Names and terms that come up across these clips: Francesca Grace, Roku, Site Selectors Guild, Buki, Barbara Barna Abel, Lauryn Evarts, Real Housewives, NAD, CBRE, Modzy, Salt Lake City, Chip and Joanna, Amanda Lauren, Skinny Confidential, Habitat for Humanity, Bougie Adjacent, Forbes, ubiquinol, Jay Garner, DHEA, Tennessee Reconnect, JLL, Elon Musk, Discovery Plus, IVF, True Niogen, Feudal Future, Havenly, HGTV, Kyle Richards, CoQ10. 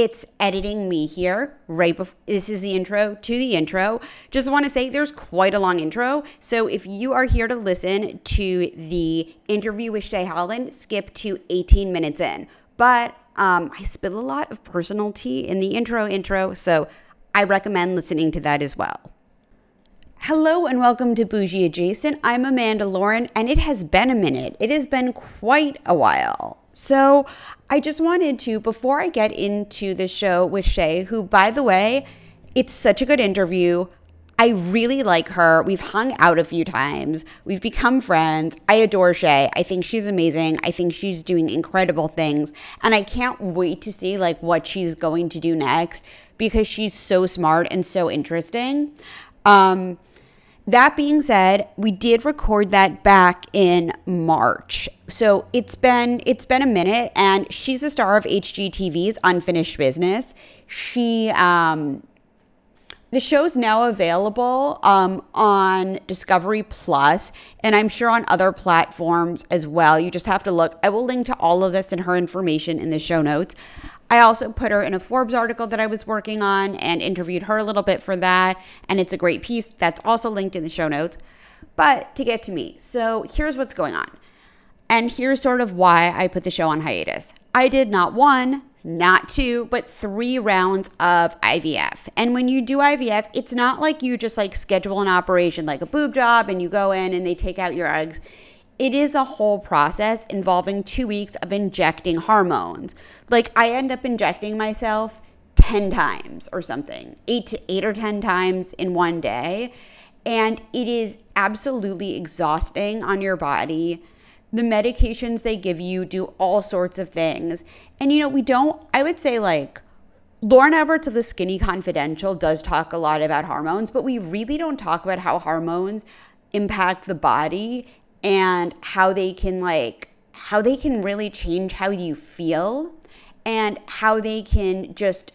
It's editing me here right before. This is the intro to the intro. Just want to say there's quite a long intro. So if you are here to listen to the interview with Shay Holland, skip to 18 minutes in. But I spill a lot of personal tea in the intro, so I recommend listening to that as well. Hello and welcome to Bougie Adjacent. I'm Amanda Lauren, and it has been a minute. It has been quite a while. So I just wanted to, before I get into the show with Shay, who, by the way, it's such a good interview. I really like her. We've hung out a few times. We've become friends. I adore Shay. I think she's amazing. I think she's doing incredible things. And I can't wait to see like what she's going to do next because she's so smart and so interesting. That being said, we did record that back in March. So it's been a minute, and she's a star of HGTV's Unfinished Business. She the show's now available on Discovery Plus, and I'm sure on other platforms as well. You just have to look. I will link to all of this and her information in the show notes. I also put her in a Forbes article that I was working on and interviewed her a little bit for that, and it's a great piece that's also linked in the show notes. But to get to me, so here's what's going on, and here's sort of why I put the show on hiatus. I did not one, not two, but three rounds of IVF. And when you do IVF, it's not like you just like schedule an operation like a boob job and you go in and they take out your eggs. It is a whole process involving 2 weeks of injecting hormones. Like I end up injecting myself 10 times or something, eight or 10 times in one day. And it is absolutely exhausting on your body. The medications they give you do all sorts of things. And you know, I would say like Lauryn Evarts of the Skinny Confidential does talk a lot about hormones, but we really don't talk about how hormones impact the body and how they can really change how you feel and how they can just,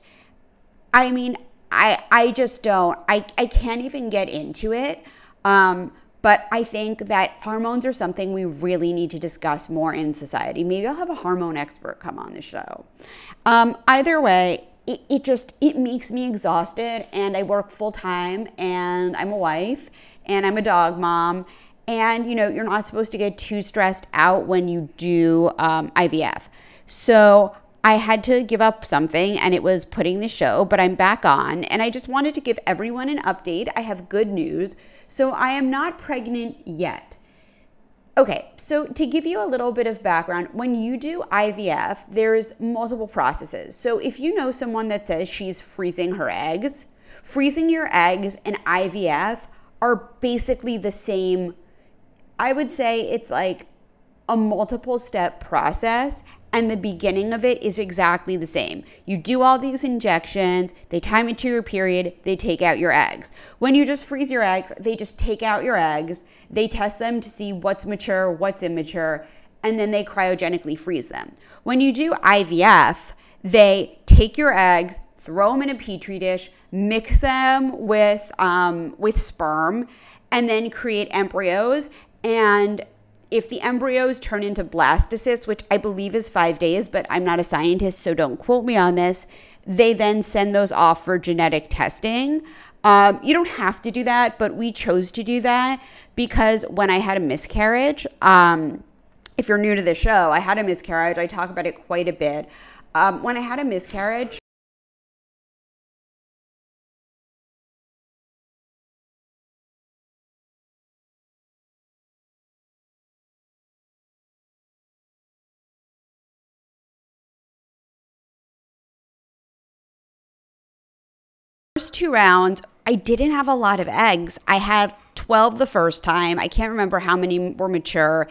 I mean, I just don't, I can't even get into it. But I think that hormones are something we really need to discuss more in society. Maybe I'll have a hormone expert come on the show. Either way, it makes me exhausted, and I work full time, and I'm a wife, and I'm a dog mom. And, you know, you're not supposed to get too stressed out when you do IVF. So I had to give up something, and it was putting the show, but I'm back on. And I just wanted to give everyone an update. I have good news. So I am not pregnant yet. Okay, so to give you a little bit of background, when you do IVF, there's multiple processes. So if you know someone that says she's freezing her eggs, freezing your eggs and IVF are basically the same. I would say it's like a multiple step process, and the beginning of it is exactly the same. You do all these injections, they time it to your period, they take out your eggs. When you just freeze your eggs, they just take out your eggs, they test them to see what's mature, what's immature, and then they cryogenically freeze them. When you do IVF, they take your eggs, throw them in a petri dish, mix them with sperm, and then create embryos. And if the embryos turn into blastocysts, which I believe is 5 days, but I'm not a scientist, so don't quote me on this, they then send those off for genetic testing. You don't have to do that, but we chose to do that because when I had a miscarriage, if you're new to the show, I had a miscarriage. I talk about it quite a bit. When I had a miscarriage, two rounds, I didn't have a lot of eggs. I had 12 the first time. I can't remember how many were mature.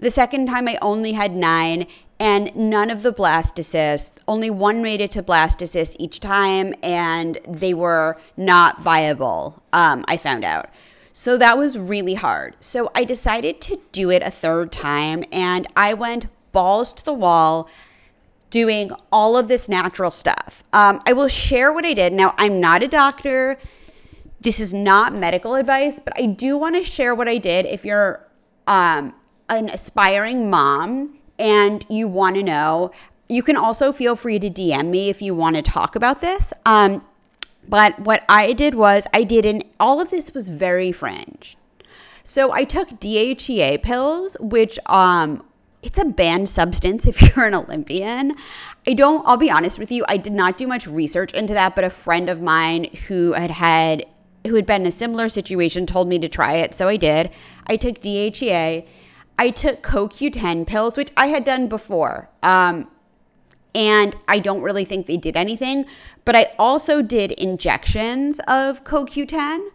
The second time I only had 9, and none of the blastocysts, only one made it to blastocyst each time, and they were not viable, I found out. So that was really hard. So I decided to do it a third time, and I went balls to the wall doing all of this natural stuff. I will share what I did. Now, I'm not a doctor. This is not medical advice, but I do want to share what I did if you're an aspiring mom and you want to know. You can also feel free to DM me if you want to talk about this. But what I did was all of this was very fringe. So I took DHEA pills, which it's a banned substance if you're an Olympian. I'll be honest with you, I did not do much research into that, but a friend of mine who had been in a similar situation told me to try it, so I did. I took DHEA. I took CoQ10 pills, which I had done before. And I don't really think they did anything, but I also did injections of CoQ10,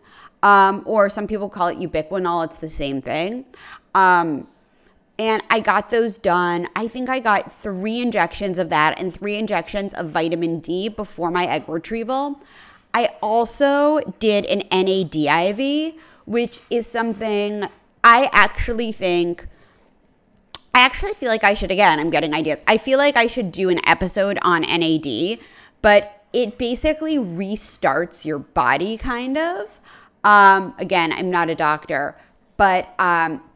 or some people call it ubiquinol. It's the same thing. And I got those done. I think I got 3 injections of that and 3 injections of vitamin D before my egg retrieval. I also did an NAD IV, which is something I actually feel like I should, again, I'm getting ideas. I feel like I should do an episode on NAD, but it basically restarts your body, kind of. Again, I'm not a doctor, but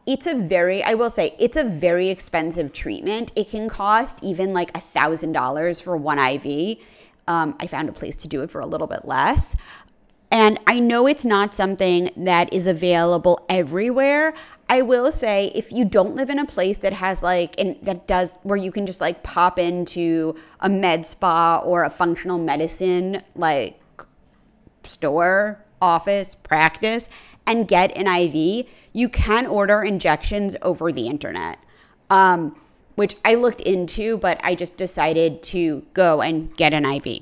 it's a very, I will say, it's a very expensive treatment. It can cost even like $1,000 for 1 IV. I found a place to do it for a little bit less. And I know it's not something that is available everywhere. I will say, if you don't live in a place that has like, where you can just like pop into a med spa or a functional medicine like store, office, practice, and get an IV, you can order injections over the internet, which I looked into, but I just decided to go and get an IV.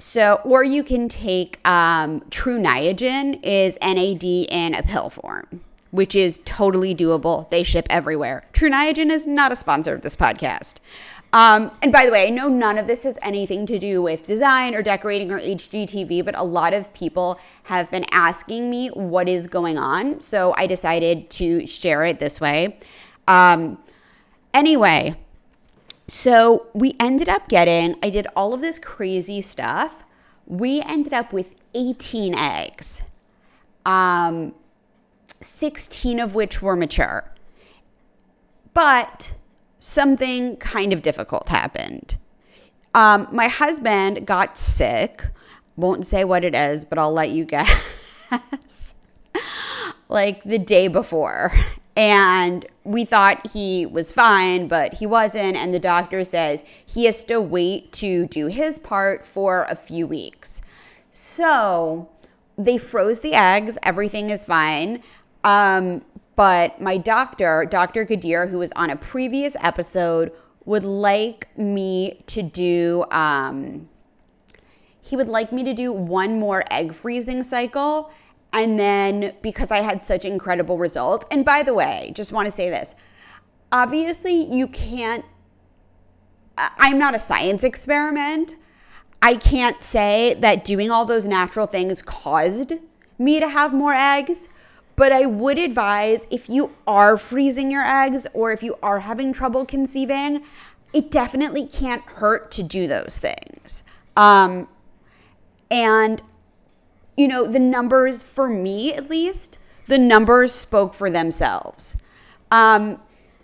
So, or you can take True Niogen, is NAD in a pill form, which is totally doable. They ship everywhere. True Niogen is not a sponsor of this podcast. And by the way, I know none of this has anything to do with design or decorating or HGTV, but a lot of people have been asking me what is going on. So I decided to share it this way. Anyway, so we ended up getting, I did all of this crazy stuff. We ended up with 18 eggs, 16 of which were mature. But something kind of difficult happened. My husband got sick. Won't say what it is, but I'll let you guess. Like the day before. And we thought he was fine, but he wasn't. And the doctor says he has to wait to do his part for a few weeks. So they froze the eggs. Everything is fine. But my doctor, Dr. Gadir, who was on a previous episode, would like me to do, he would like me to do 1 more egg freezing cycle. And then, because I had such incredible results, and by the way, just want to say this, obviously you can't, I'm not a science experiment. I can't say that doing all those natural things caused me to have more eggs, but I would advise, if you are freezing your eggs or if you are having trouble conceiving, it definitely can't hurt to do those things. And you know, the numbers, for me at least, the numbers spoke for themselves.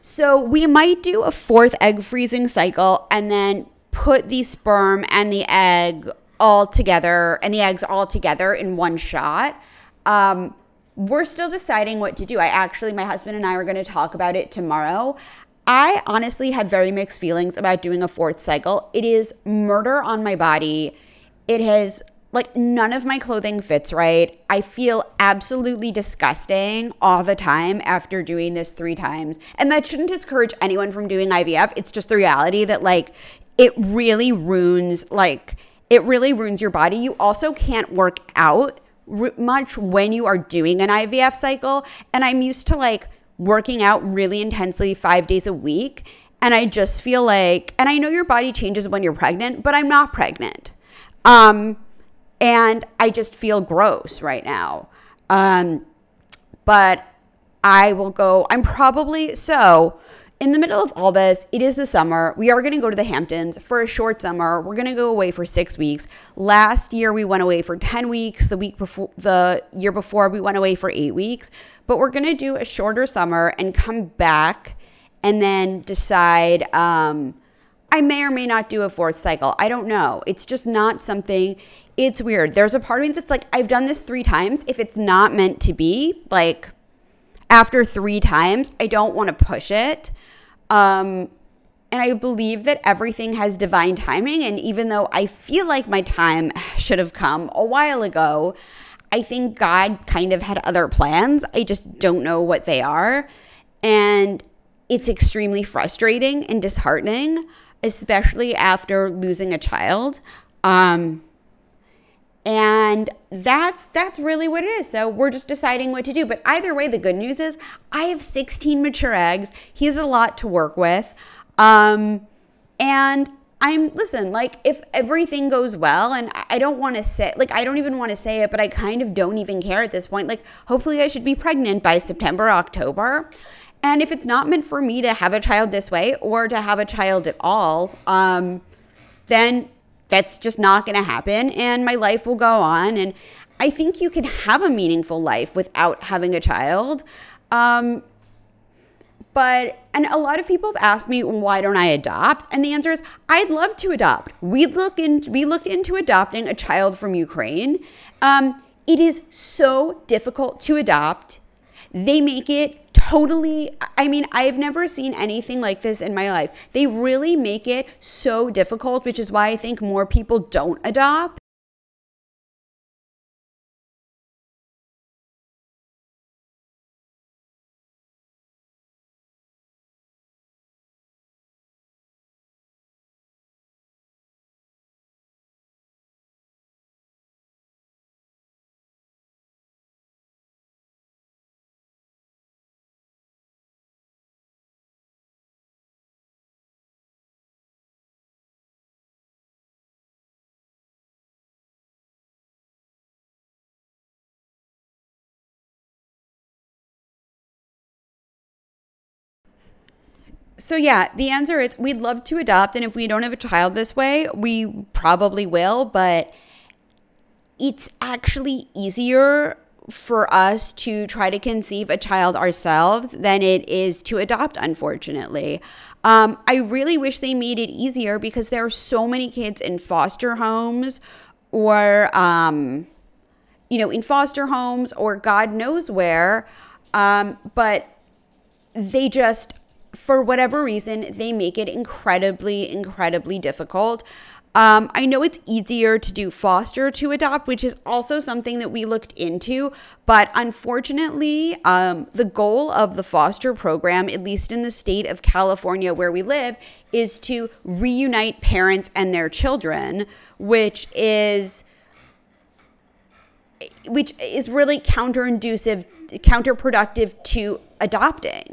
So we might do a 4th egg freezing cycle and then put the sperm and the egg all together, and the eggs all together in 1 shot. We're still deciding what to do. My husband and I are going to talk about it tomorrow. I honestly have very mixed feelings about doing a 4th cycle. It is murder on my body. It has... like, none of my clothing fits right. I feel absolutely disgusting all the time after doing this 3 times. And that shouldn't discourage anyone from doing IVF. It's just the reality that, like, it really ruins your body. You also can't work out much when you are doing an IVF cycle. And I'm used to, like, working out really intensely 5 days a week. And I just feel like, and I know your body changes when you're pregnant, but I'm not pregnant. And I just feel gross right now. But I will go, so in the middle of all this, it is the summer. We are going to go to the Hamptons for a short summer. We're going to go away for 6 weeks. Last year, we went away for 10 weeks. The year before, we went away for 8 weeks. But we're going to do a shorter summer and come back and then decide, I may or may not do a fourth cycle. I don't know. It's just not something, it's weird. There's a part of me that's like, I've done this 3 times. If it's not meant to be, like after 3 times, I don't want to push it. And I believe that everything has divine timing. And even though I feel like my time should have come a while ago, I think God kind of had other plans. I just don't know what they are. And it's extremely frustrating and disheartening, especially after losing a child. And that's really what it is. So we're just deciding what to do. But either way, the good news is I have 16 mature eggs. He has a lot to work with. And listen, like if everything goes well, and I don't want to say, like, I don't even want to say it, but I kind of don't even care at this point. Like, hopefully I should be pregnant by September, October. And if it's not meant for me to have a child this way or to have a child at all, then that's just not going to happen. And my life will go on. And I think you can have a meaningful life without having a child. And a lot of people have asked me, why don't I adopt? And the answer is, I'd love to adopt. We looked into adopting a child from Ukraine. It is so difficult to adopt. They make it totally, I mean, I've never seen anything like this in my life. They really make it so difficult, which is why I think more people don't adopt. So yeah, the answer is we'd love to adopt. And if we don't have a child this way, we probably will. But it's actually easier for us to try to conceive a child ourselves than it is to adopt, unfortunately. I really wish they made it easier because there are so many kids in foster homes or, in foster homes or God knows where. But they just... for whatever reason, they make it incredibly, incredibly difficult. I know it's easier to do foster to adopt, which is also something that we looked into. But unfortunately, the goal of the foster program, at least in the state of California where we live, is to reunite parents and their children, which is really counterproductive to adopting.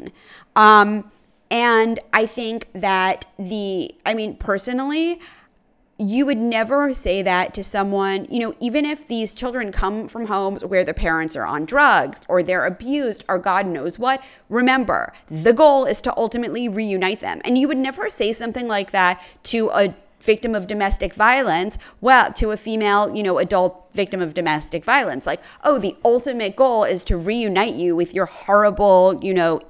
And I think that personally, you would never say that to someone, even if these children come from homes where the parents are on drugs or they're abused or God knows what, remember, the goal is to ultimately reunite them. And you would never say something like that to a victim of domestic violence, to a female, adult victim of domestic violence. Like, oh, the ultimate goal is to reunite you with your horrible,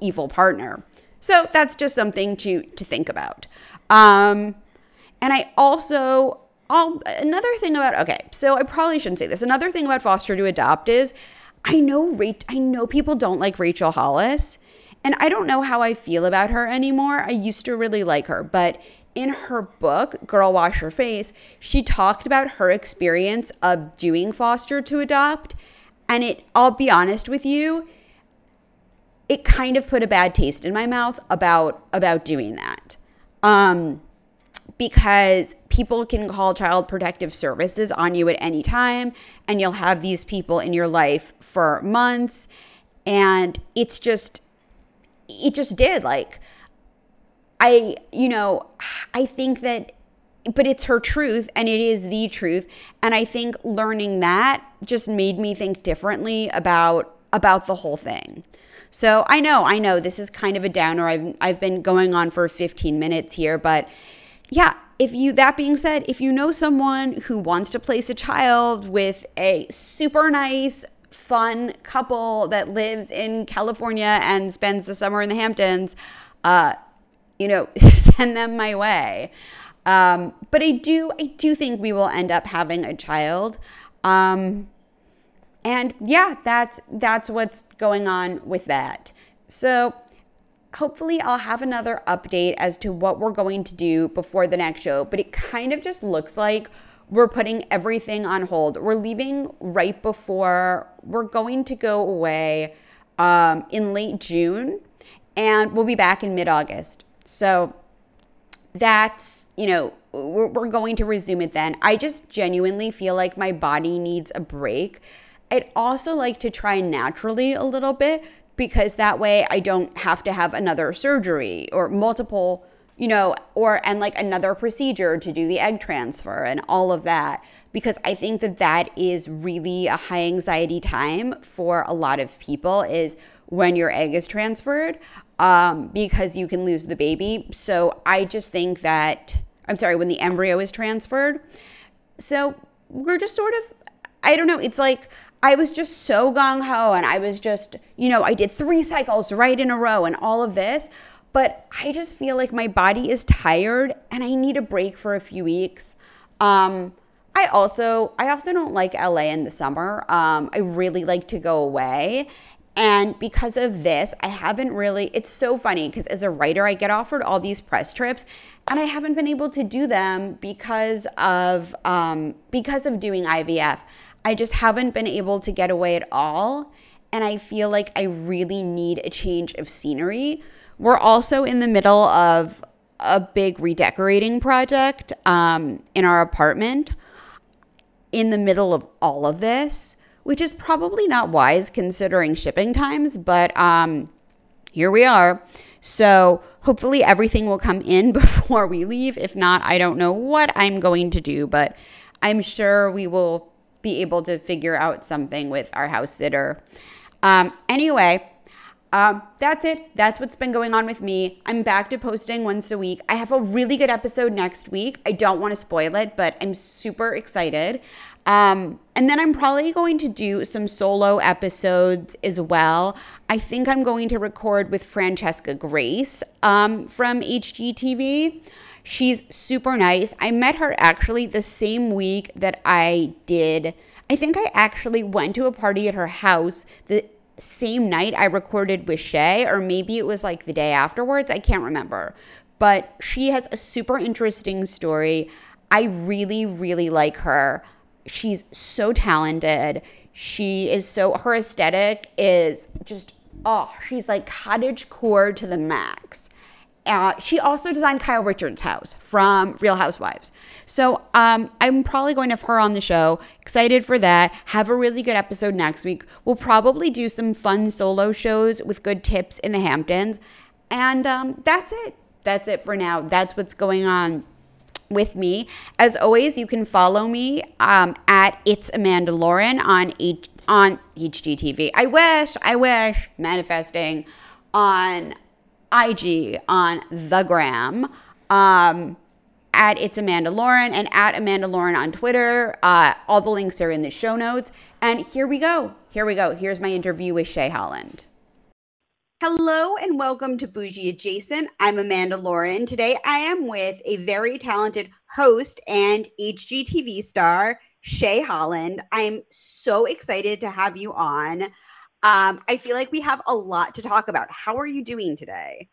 evil partner. So that's just something to think about. And I also, I probably shouldn't say this. Another thing about foster to adopt is I know people don't like Rachel Hollis, and I don't know how I feel about her anymore. I used to really like her, but in her book, Girl Wash Your Face, she talked about her experience of doing foster to adopt. And I'll be honest with you, it kind of put a bad taste in my mouth about doing that, because people can call Child Protective Services on you at any time, and you'll have these people in your life for months, and but it's her truth, and it is the truth, and I think learning that just made me think differently about the whole thing. So I know this is kind of a downer. I've been going on for 15 minutes here, but yeah, that being said, if you know someone who wants to place a child with a super nice, fun couple that lives in California and spends the summer in the Hamptons, you know, send them my way. But I do think we will end up having a child. And yeah, that's what's going on with that. So hopefully I'll have another update as to what we're going to do before the next show, but it kind of just looks like we're putting everything on hold. We're leaving right before we're going to go away in late June, and we'll be back in mid-August. So that's, you know, we're going to resume it then. I just genuinely feel like my body needs a break. I'd also like to try naturally a little bit, because that way I don't have to have another surgery or multiple, you know, and like another procedure to do the egg transfer and all of that, because I think that that is really a high anxiety time for a lot of people, is when your egg is transferred, because you can lose the baby. So I just think that, I'm sorry, when the embryo is transferred. So we're just sort of, I don't know, it's like, I was just so gung-ho, and I was just, you know, I did 3 cycles right in a row and all of this, but I just feel like my body is tired and I need a break for a few weeks. I also don't like LA in the summer. I really like to go away. And because of this, I haven't really, it's so funny because as a writer, I get offered all these press trips and I haven't been able to do them because of doing IVF. I just haven't been able to get away at all, and I feel like I really need a change of scenery. We're also in the middle of a big redecorating project in our apartment in the middle of all of this, which is probably not wise considering shipping times, but here we are. So hopefully everything will come in before we leave. If not, I don't know what I'm going to do, but I'm sure we will be able to figure out something with our house sitter. Anyway, that's it. That's what's been going on with me. I'm back to posting once a week. I have a really good episode next week. I don't want to spoil it, but I'm super excited. And then I'm probably going to do some solo episodes as well. I think I'm going to record with Francesca Grace from HGTV. She's super nice. I met her actually the same week that I think I actually went to a party at her house the same night I recorded with Shay, or maybe it was like the day afterwards. I can't remember. But she has a super interesting story. I really, really like her. She's so talented. Her aesthetic is just, oh, she's like cottagecore to the max. She also designed Kyle Richards' house from Real Housewives. So I'm probably going to have her on the show. Excited for that. Have a really good episode next week. We'll probably do some fun solo shows with good tips in the Hamptons. And that's it. That's it for now. That's what's going on with me. As always, you can follow me at It's Amanda Lauren on HGTV. I wish. Manifesting on IG, on the gram, at It's Amanda Lauren, and at Amanda Lauren on Twitter. All the links are in the show notes. And here we go. Here's my interview with Shay Holland. Hello and welcome to Bougie Adjacent. I'm Amanda Lauren. Today I am with a very talented host and HGTV star, Shay Holland. I'm so excited to have you on. I feel like we have a lot to talk about. How are you doing today?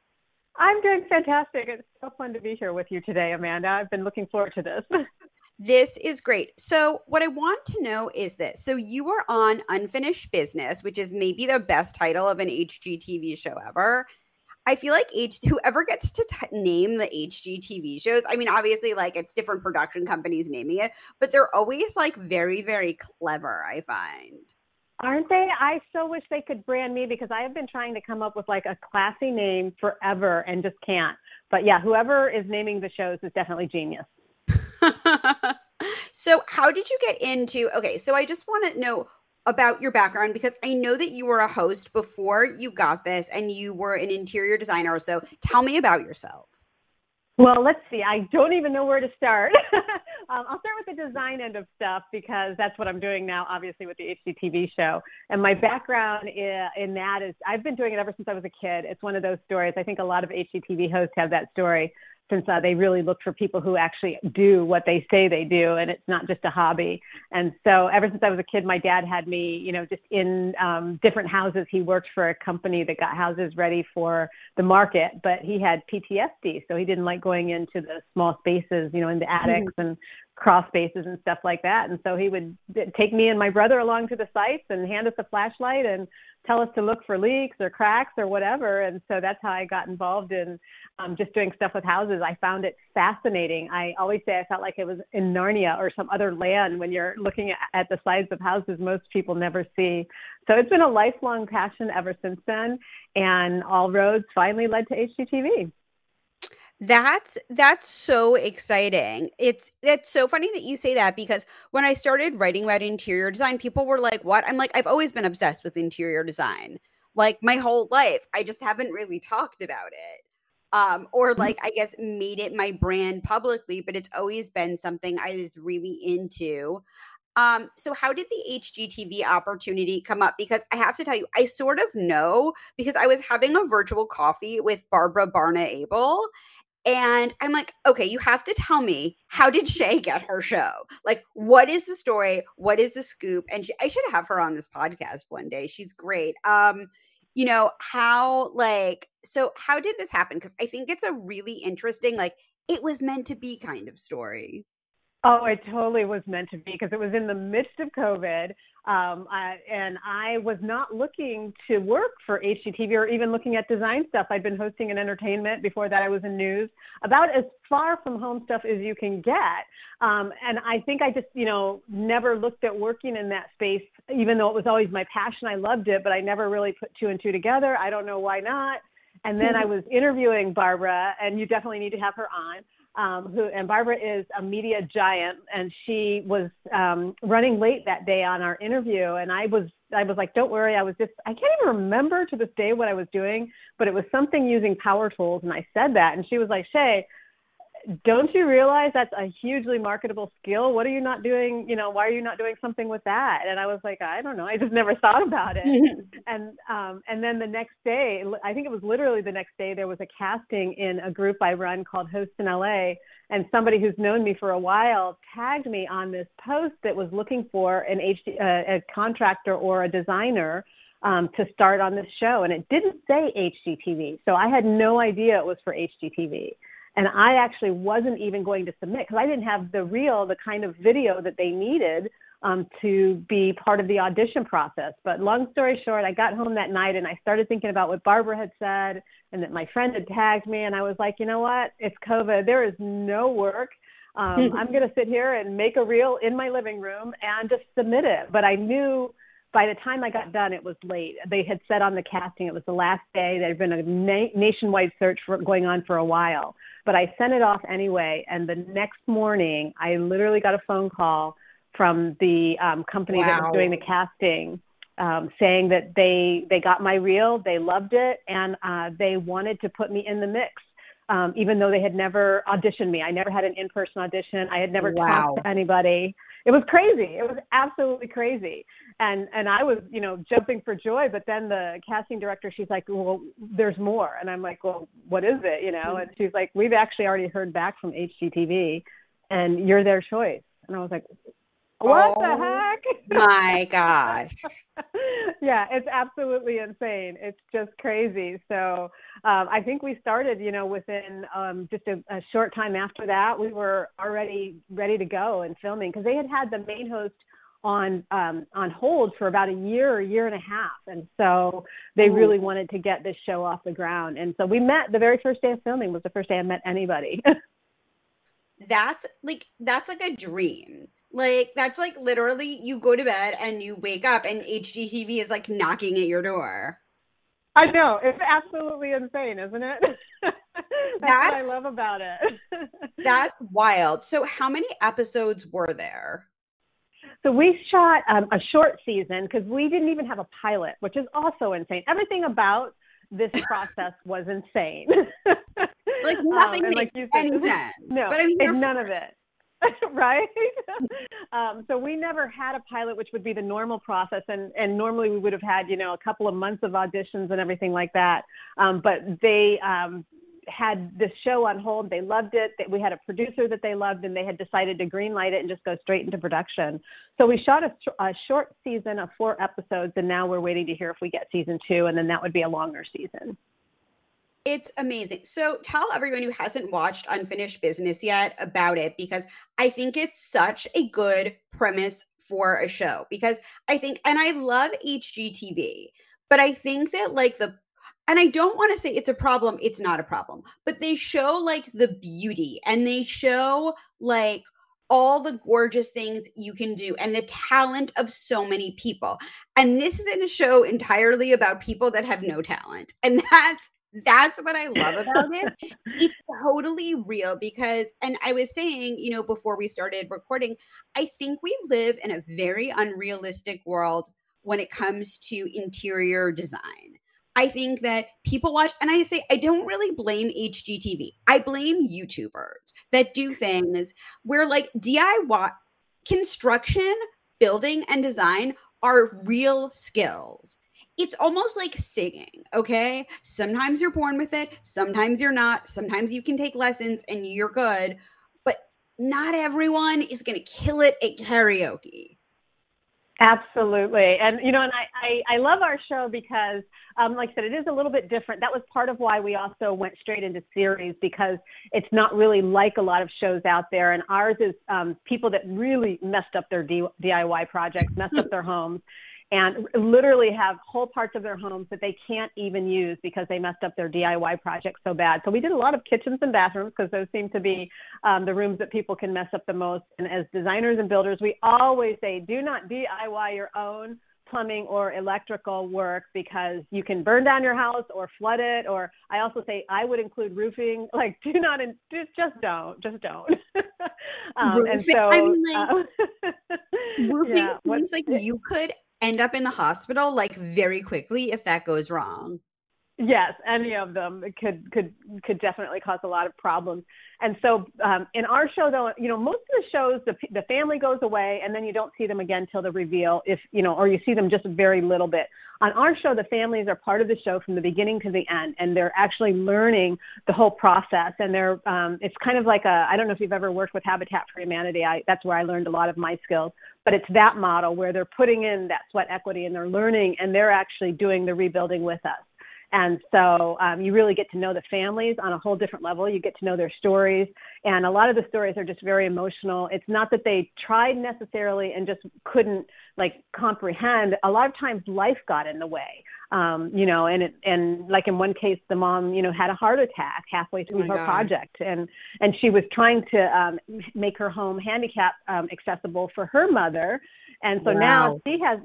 I'm doing fantastic. It's so fun to be here with you today, Amanda. I've been looking forward to this. This is great. So what I want to know is this. So you were on Unfinished Business, which is maybe the best title of an HGTV show ever. I feel like whoever gets to name the HGTV shows, I mean, obviously, like, it's different production companies naming it, but they're always, like, very, very clever, I find. Aren't they? I so wish they could brand me, because I have been trying to come up with like a classy name forever and just can't. But yeah, whoever is naming the shows is definitely genius. So how did you get into, okay, so I just want to know about your background, because I know that you were a host before you got this and you were an interior designer. So tell me about yourself. Well, let's see. I don't even know where to start. I'll start with the design end of stuff because that's what I'm doing now, obviously, with the HGTV show. And my background in that is I've been doing it ever since I was a kid. It's one of those stories. I think a lot of HGTV hosts have that story since they really look for people who actually do what they say they do, and it's not just a hobby. And so ever since I was a kid, my dad had me, you know, just in different houses. He worked for a company that got houses ready for the market, but he had PTSD, so he didn't like going into the small spaces, you know, in the attics and crawl spaces and stuff like that. And so he would take me and my brother along to the sites and hand us a flashlight and tell us to look for leaks or cracks or whatever. And so that's how I got involved in just doing stuff with houses. I found it fascinating. I always say I felt like it was in Narnia or some other land when you're looking at the sides of houses most people never see. So it's been a lifelong passion ever since then. And all roads finally led to HGTV. That's so exciting. It's so funny that you say that, because when I started writing about interior design, people were like, what? I'm like, I've always been obsessed with interior design, like my whole life. I just haven't really talked about it. Or like, I guess made it my brand publicly, but it's always been something I was really into. So how did the HGTV opportunity come up? Because I have to tell you, I sort of know, because I was having a virtual coffee with Barbara Barna Abel. And I'm like, okay, you have to tell me, how did Shay get her show? Like, what is the story? What is the scoop? And I should have her on this podcast one day. She's great. You know, how did this happen? Because I think it's a really interesting, like, it was meant to be kind of story. Oh, it totally was meant to be, because it was in the midst of COVID. And I was not looking to work for HGTV or even looking at design stuff. I'd been hosting in entertainment. Before that, I was in news, about as far from home stuff as you can get. And I think I just, you know, never looked at working in that space, even though it was always my passion. I loved it, but I never really put two and two together. I don't know why not. And then I was interviewing Barbara, and you definitely need to have her on. And Barbara is a media giant, and she was running late that day on our interview. And I was like, don't worry. I can't even remember to this day what I was doing, but it was something using power tools. And I said that, and she was like, Shay, don't you realize that's a hugely marketable skill? What are you not doing? You know, why are you not doing something with that? And I was like, I don't know. I just never thought about it. And then the next day, I think it was literally the next day, there was a casting in a group I run called Hosts in LA. And somebody who's known me for a while tagged me on this post that was looking for a contractor or a designer to start on this show. And it didn't say HGTV. So I had no idea it was for HGTV. And I actually wasn't even going to submit, because I didn't have the kind of video that they needed to be part of the audition process. But long story short, I got home that night and I started thinking about what Barbara had said and that my friend had tagged me. And I was like, you know what? It's COVID. There is no work. I'm going to sit here and make a reel in my living room and just submit it. But I knew by the time I got done, it was late. They had said on the casting, it was the last day. There had been a nationwide search going on for a while. But I sent it off anyway. And the next morning, I literally got a phone call from the company that was doing the casting saying that they got my reel, they loved it, and they wanted to put me in the mix, even though they had never auditioned me. I never had an in-person audition. I had never talked to anybody. It was crazy. It was absolutely crazy. And I was, you know, jumping for joy. But then the casting director, she's like, well, there's more. And I'm like, well, what is it? You know, and she's like, we've actually already heard back from HGTV and you're their choice. And I was like, what the heck? My gosh. Yeah, it's absolutely insane. It's just crazy. So I think we started, you know, within just a short time after that, we were already ready to go and filming, because they had the main host on hold for about a year and a half. And so they really wanted to get this show off the ground. And so we met the very first day of filming was the first day I met anybody. That's like a dream. Like, that's like literally you go to bed and you wake up and HGTV is like knocking at your door. I know. It's absolutely insane, isn't it? That's what I love about it. That's wild. So how many episodes were there? So we shot a short season, because we didn't even have a pilot, which is also insane. Everything about this process was insane. Like nothing makes any sense. No, but I mean, none of it. Right? So we never had a pilot, which would be the normal process. And normally we would have had, a couple of months of auditions and everything like that. But they had this show on hold. They loved it. We had a producer that they loved, and they had decided to green light it and just go straight into production. So we shot a short season of 4 episodes, and now we're waiting to hear if we get season 2, and then that would be a longer season. It's amazing. So tell everyone who hasn't watched Unfinished Business yet about it, because I think it's such a good premise for a show, because I think, and I love HGTV, but I think that and I don't want to say it's a problem. It's not a problem, but they show the beauty, and they show all the gorgeous things you can do and the talent of so many people. And this isn't a show entirely about people that have no talent. And that's what I love about it. It's totally real, because, and I was saying, before we started recording, I think we live in a very unrealistic world when it comes to interior design. I think that people watch, and I say, I don't really blame HGTV. I blame YouTubers that do things where DIY, construction, building, and design are real skills. It's almost like singing, okay? Sometimes you're born with it. Sometimes you're not. Sometimes you can take lessons and you're good. But not everyone is going to kill it at karaoke. Absolutely. And, and I love our show because, like I said, it is a little bit different. That was part of why we also went straight into series, because it's not really like a lot of shows out there. And ours is people that really messed up their DIY projects, messed up their homes, and literally have whole parts of their homes that they can't even use because they messed up their DIY projects so bad. So we did a lot of kitchens and bathrooms, because those seem to be the rooms that people can mess up the most. And as designers and builders, we always say, do not DIY your own plumbing or electrical work, because you can burn down your house or flood it. Or I also say, I would include roofing. Do not, just don't. Roofing, and so, I mean, roofing seems you could end up in the hospital very quickly if that goes wrong. Yes, any of them could definitely cause a lot of problems. And so in our show, though, most of the shows, the family goes away, and then you don't see them again till the reveal, if or you see them just a very little bit. On our show, the families are part of the show from the beginning to the end, and they're actually learning the whole process. And they're it's kind of like I don't know if you've ever worked with Habitat for Humanity. That's where I learned a lot of my skills. But it's that model where they're putting in that sweat equity, and they're learning, and they're actually doing the rebuilding with us. And so you really get to know the families on a whole different level. You get to know their stories. And a lot of the stories are just very emotional. It's not that they tried necessarily and just couldn't comprehend. A lot of times life got in the way, and like in one case, the mom, had a heart attack halfway through her project. And she was trying to make her home handicap accessible for her mother. And so now she has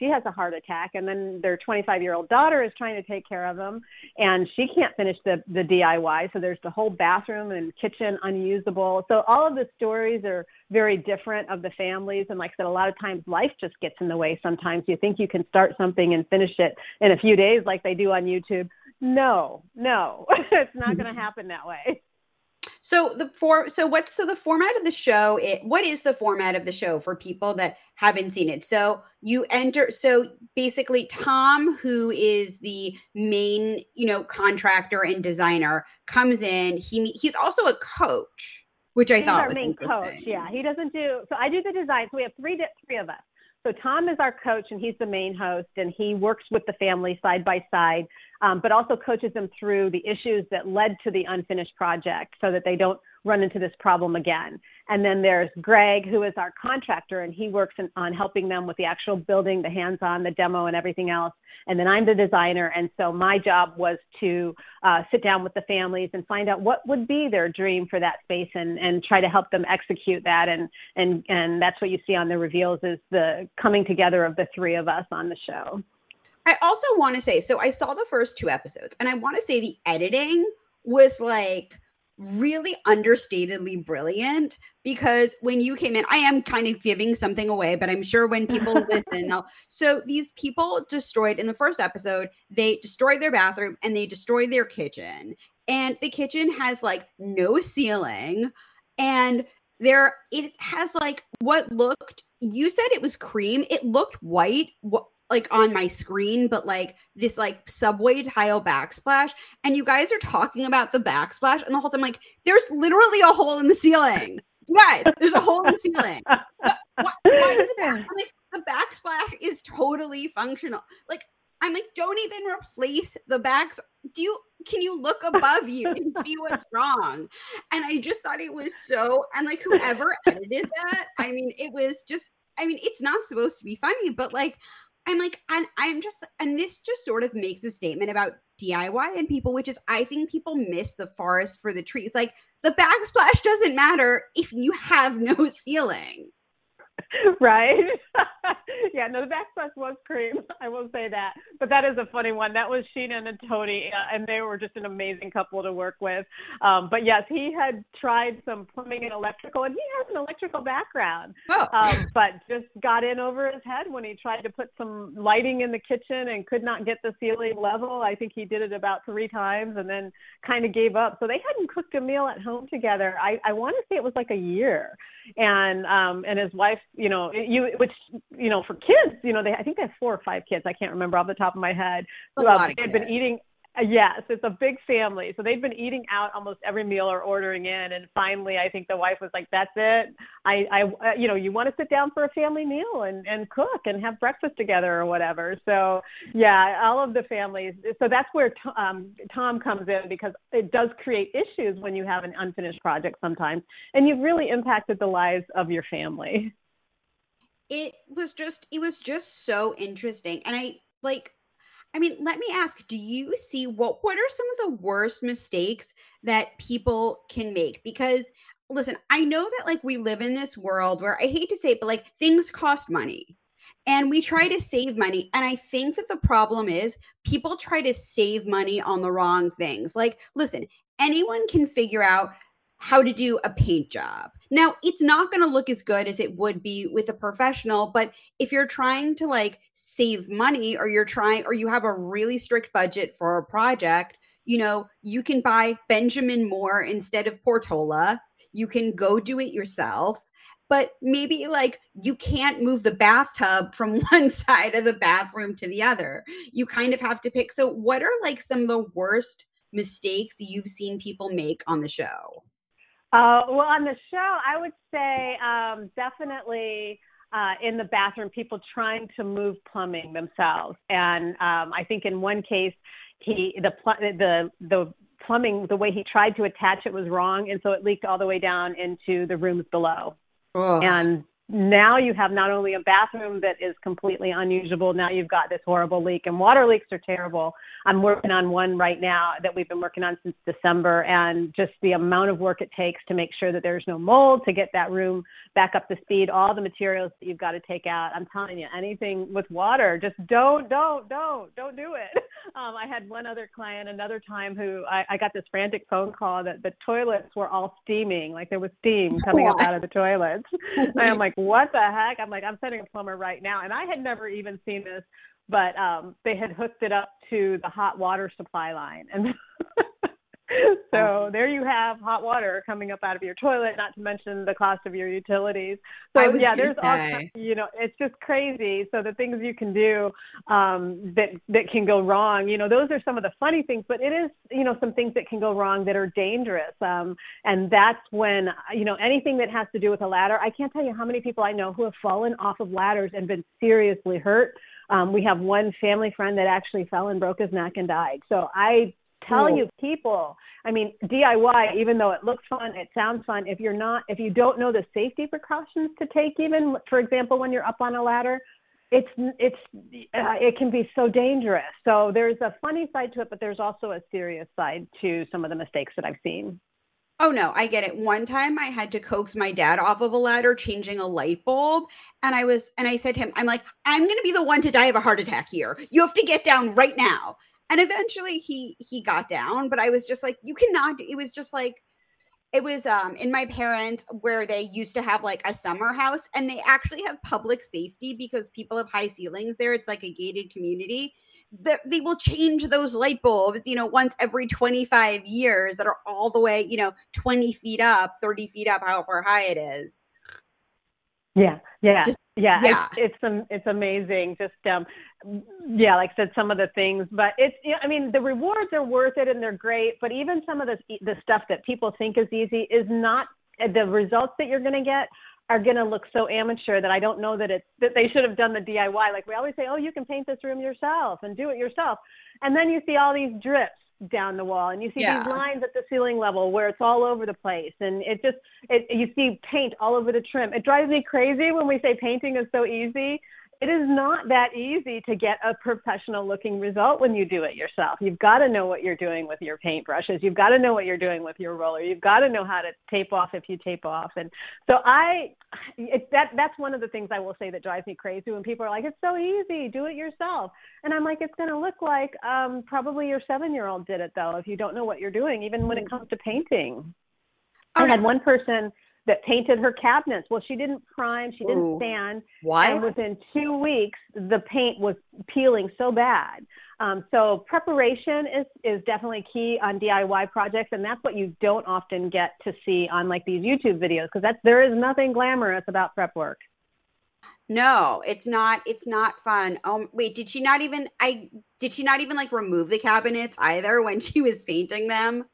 she has a heart attack, and then their 25-year-old daughter is trying to take care of them, and she can't finish the DIY. So there's the whole bathroom and kitchen unusable. So all of the stories are very different of the families. And like I said, a lot of times life just gets in the way. Sometimes you think you can start something and finish it in a few days like they do on YouTube. No, it's not going to happen that way. So the format of the show, what is the format of the show for people that haven't seen it? So basically Tom, who is the main, contractor and designer, comes in. He's also a coach, which I thought was interesting. He's our main coach. Yeah. He doesn't so I do the design. So we have three of us. So Tom is our coach, and he's the main host, and he works with the family side by side, but also coaches them through the issues that led to the unfinished project so that they don't run into this problem again. And then there's Greg, who is our contractor, and he works on helping them with the actual building, the hands-on, the demo, and everything else. And then I'm the designer, and so my job was to sit down with the families and find out what would be their dream for that space, and try to help them execute that. And that's what you see on the reveals, is the coming together of the three of us on the show. I also want to say, so I saw the first 2 episodes, and I want to say the editing was really understatedly brilliant, because when you came in, I am kind of giving something away, but I'm sure when people listen, they'll. So these people destroyed in the first episode, they destroyed their bathroom and they destroyed their kitchen. And the kitchen has like no ceiling, and there it has like what looked, you said it was cream. It looked white. Like on my screen, but like this like subway tile backsplash, and you guys are talking about the backsplash, and the whole time like there's literally a hole in the ceiling. You guys, there's a hole in the ceiling. Why does it matter? Like, the backsplash is totally functional. Like I'm like, don't even replace the backs. Can you look above you and see what's wrong? And I just thought it was so, and like whoever edited that, I mean, it was just, I mean, it's not supposed to be funny, but like I'm like, and I'm just, and this just sort of makes a statement about DIY and people, which is, I think people miss the forest for the trees. Like the backsplash doesn't matter if you have no ceiling. Right. Yeah, no, the backsplash was cream. I will say that. But that is a funny one. That was Sheena and Tony, and they were just an amazing couple to work with. But yes, he had tried some plumbing and electrical, and he has an electrical background, but just got in over his head when he tried to put some lighting in the kitchen and could not get the ceiling level. I think he did it about 3 times and then kind of gave up. So they hadn't cooked a meal at home together. I want to say it was like a year. And his wife, you know, for kids, you know, I think they have 4 or 5 kids. I can't remember off the top of my head. They'd been eating. Yes, it's a big family. So they'd been eating out almost every meal or ordering in. And finally, I think the wife was like, that's it. I you know, you want to sit down for a family meal and cook and have breakfast together or whatever. So, yeah, all of the families. So that's where Tom comes in, because it does create issues when you have an unfinished project sometimes. And you've really impacted the lives of your family. It was just so interesting. And let me ask, what are some of the worst mistakes that people can make? Because listen, I know that like we live in this world where, I hate to say it, but like things cost money and we try to save money. And I think that the problem is people try to save money on the wrong things. Like, listen, anyone can figure out how to do a paint job. Now, it's not going to look as good as it would be with a professional, but if you're trying to like save money, or you have a really strict budget for a project, you know, you can buy Benjamin Moore instead of Portola. You can go do it yourself, but maybe like you can't move the bathtub from one side of the bathroom to the other. You kind of have to pick. So what are like some of the worst mistakes you've seen people make on the show? Well, on the show, I would say definitely in the bathroom, people trying to move plumbing themselves. And I think in one case, the plumbing, the way he tried to attach it was wrong. And so it leaked all the way down into the rooms below. Ugh. And now you have not only a bathroom that is completely unusable, now you've got this horrible leak, and water leaks are terrible. I'm working on one right now that we've been working on since December, and just the amount of work it takes to make sure that there's no mold, to get that room back up to speed, all the materials that you've got to take out. I'm telling you, anything with water, just don't do it. I had one other client another time who I got this frantic phone call that the toilets were all steaming, like there was steam coming up out of the toilets. And I'm like, what the heck? I'm like, I'm sending a plumber right now. And I had never even seen this, but they had hooked it up to the hot water supply line. And so there you have hot water coming up out of your toilet, not to mention the cost of your utilities. So yeah, there's all, you know, it's just crazy. So the things you can do that can go wrong, you know, those are some of the funny things, but it is, you know, some things that can go wrong that are dangerous. And that's when, you know, anything that has to do with a ladder, I can't tell you how many people I know who have fallen off of ladders and been seriously hurt. We have one family friend that actually fell and broke his neck and died. So I tell you, people, I mean, DIY, even though it looks fun, it sounds fun, if you don't know the safety precautions to take, even, for example, when you're up on a ladder, it can be so dangerous. So there's a funny side to it, but there's also a serious side to some of the mistakes that I've seen. Oh, no, I get it. One time I had to coax my dad off of a ladder changing a light bulb. And I said to him, I'm like, I'm going to be the one to die of a heart attack here. You have to get down right now. And eventually he got down, but I was just like, you cannot, it was just like, It was in my parents where they used to have like a summer house, and they actually have public safety because people have high ceilings there. It's like a gated community. They will change those light bulbs, you know, once every 25 years that are all the way, you know, 20 feet up, 30 feet up, however high it is. Yeah. It's amazing. Just, yeah, like I said, some of the things, but it's, I mean, the rewards are worth it and they're great, but even some of the stuff that people think is easy is not, the results that you're going to get are going to look so amateur that I don't know that it's, that they should have done the DIY. Like we always say, oh, you can paint this room yourself and do it yourself. And then you see all these drips down the wall, and you see these lines at the ceiling level where it's all over the place, and it just you see paint all over the trim. It drives me crazy when we say painting is so easy. It is not that easy to get a professional looking result when you do it yourself. You've got to know what you're doing with your paintbrushes. You've got to know what you're doing with your roller. You've got to know how to tape off if you tape off. And so that's one of the things I will say that drives me crazy when people are like, it's so easy, do it yourself. And I'm like, it's going to look like probably your 7-year-old did it though, if you don't know what you're doing, even when it comes to painting. I had one person that painted her cabinets. Well, she didn't prime. She didn't sand. Why? And within 2 weeks, the paint was peeling so bad. So preparation is definitely key on DIY projects. And that's what you don't often get to see on like these YouTube videos, because there is nothing glamorous about prep work. No, it's not fun. Wait, did she not even like remove the cabinets either when she was painting them?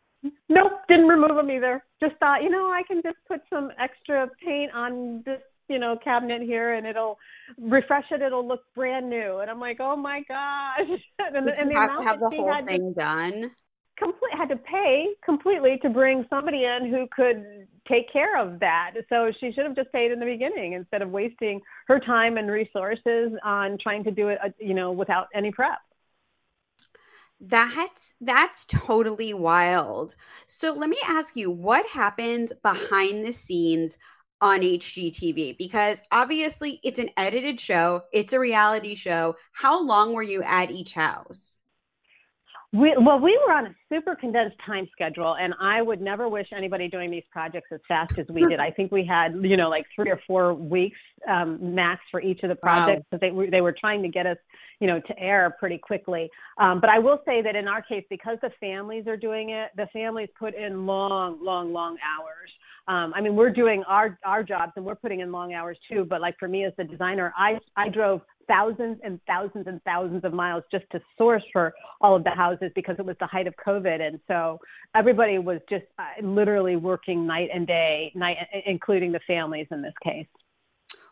Nope, didn't remove them either. Just thought, you know, I can just put some extra paint on this, you know, cabinet here and it'll refresh it. It'll look brand new. And I'm like, oh my gosh. And the amount that she had to done. Had to pay completely to bring somebody in who could take care of that. So she should have just paid in the beginning instead of wasting her time and resources on trying to do it, you know, without any prep. That's totally wild. So let me ask you, what happens behind the scenes on HGTV? Because obviously it's an edited show. It's a reality show. How long were you at each house? We were on a super condensed time schedule, and I would never wish anybody doing these projects as fast as we did. I think we had, you know, like 3 or 4 weeks max for each of the projects, because they were trying to get us, you know, to air pretty quickly. But I will say that in our case, because the families are doing it, the families put in long hours. I mean, we're doing our jobs and we're putting in long hours too. But like for me as the designer, I drove thousands and thousands and thousands of miles just to source for all of the houses, because it was the height of COVID. And so everybody was just literally working night and day, including the families in this case.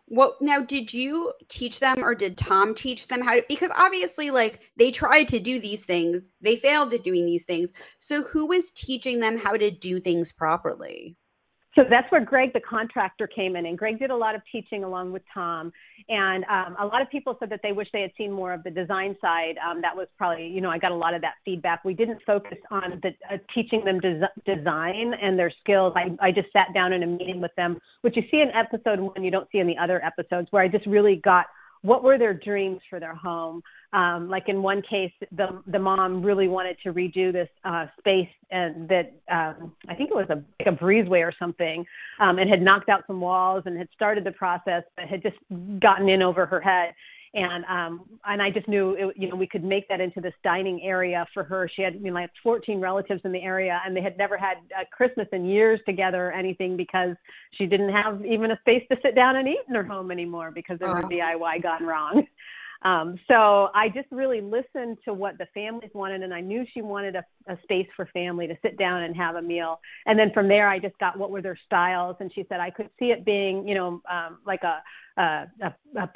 Well, now, did you teach them, or did Tom teach them how to, because obviously like they tried to do these things, they failed at doing these things. So who was teaching them how to do things properly? So that's where Greg, the contractor, came in, and Greg did a lot of teaching along with Tom. And a lot of people said that they wish they had seen more of the design side. That was probably, you know, I got a lot of that feedback. We didn't focus on the teaching them design and their skills. I just sat down in a meeting with them, which you see in episode 1, you don't see in the other episodes, where I just really got what were their dreams for their home. Like in one case, the mom really wanted to redo this space, and that I think it was like a breezeway or something, and had knocked out some walls and had started the process, but had just gotten in over her head. And I just knew, you know, we could make that into this dining area for her. She had, you know, like 14 relatives in the area, and they had never had Christmas in years together or anything, because she didn't have even a space to sit down and eat in her home anymore because of her DIY gone wrong. So I just really listened to what the families wanted, and I knew she wanted a space for family to sit down and have a meal. And then from there, I just got what were their styles. And she said, I could see it being, you know, like a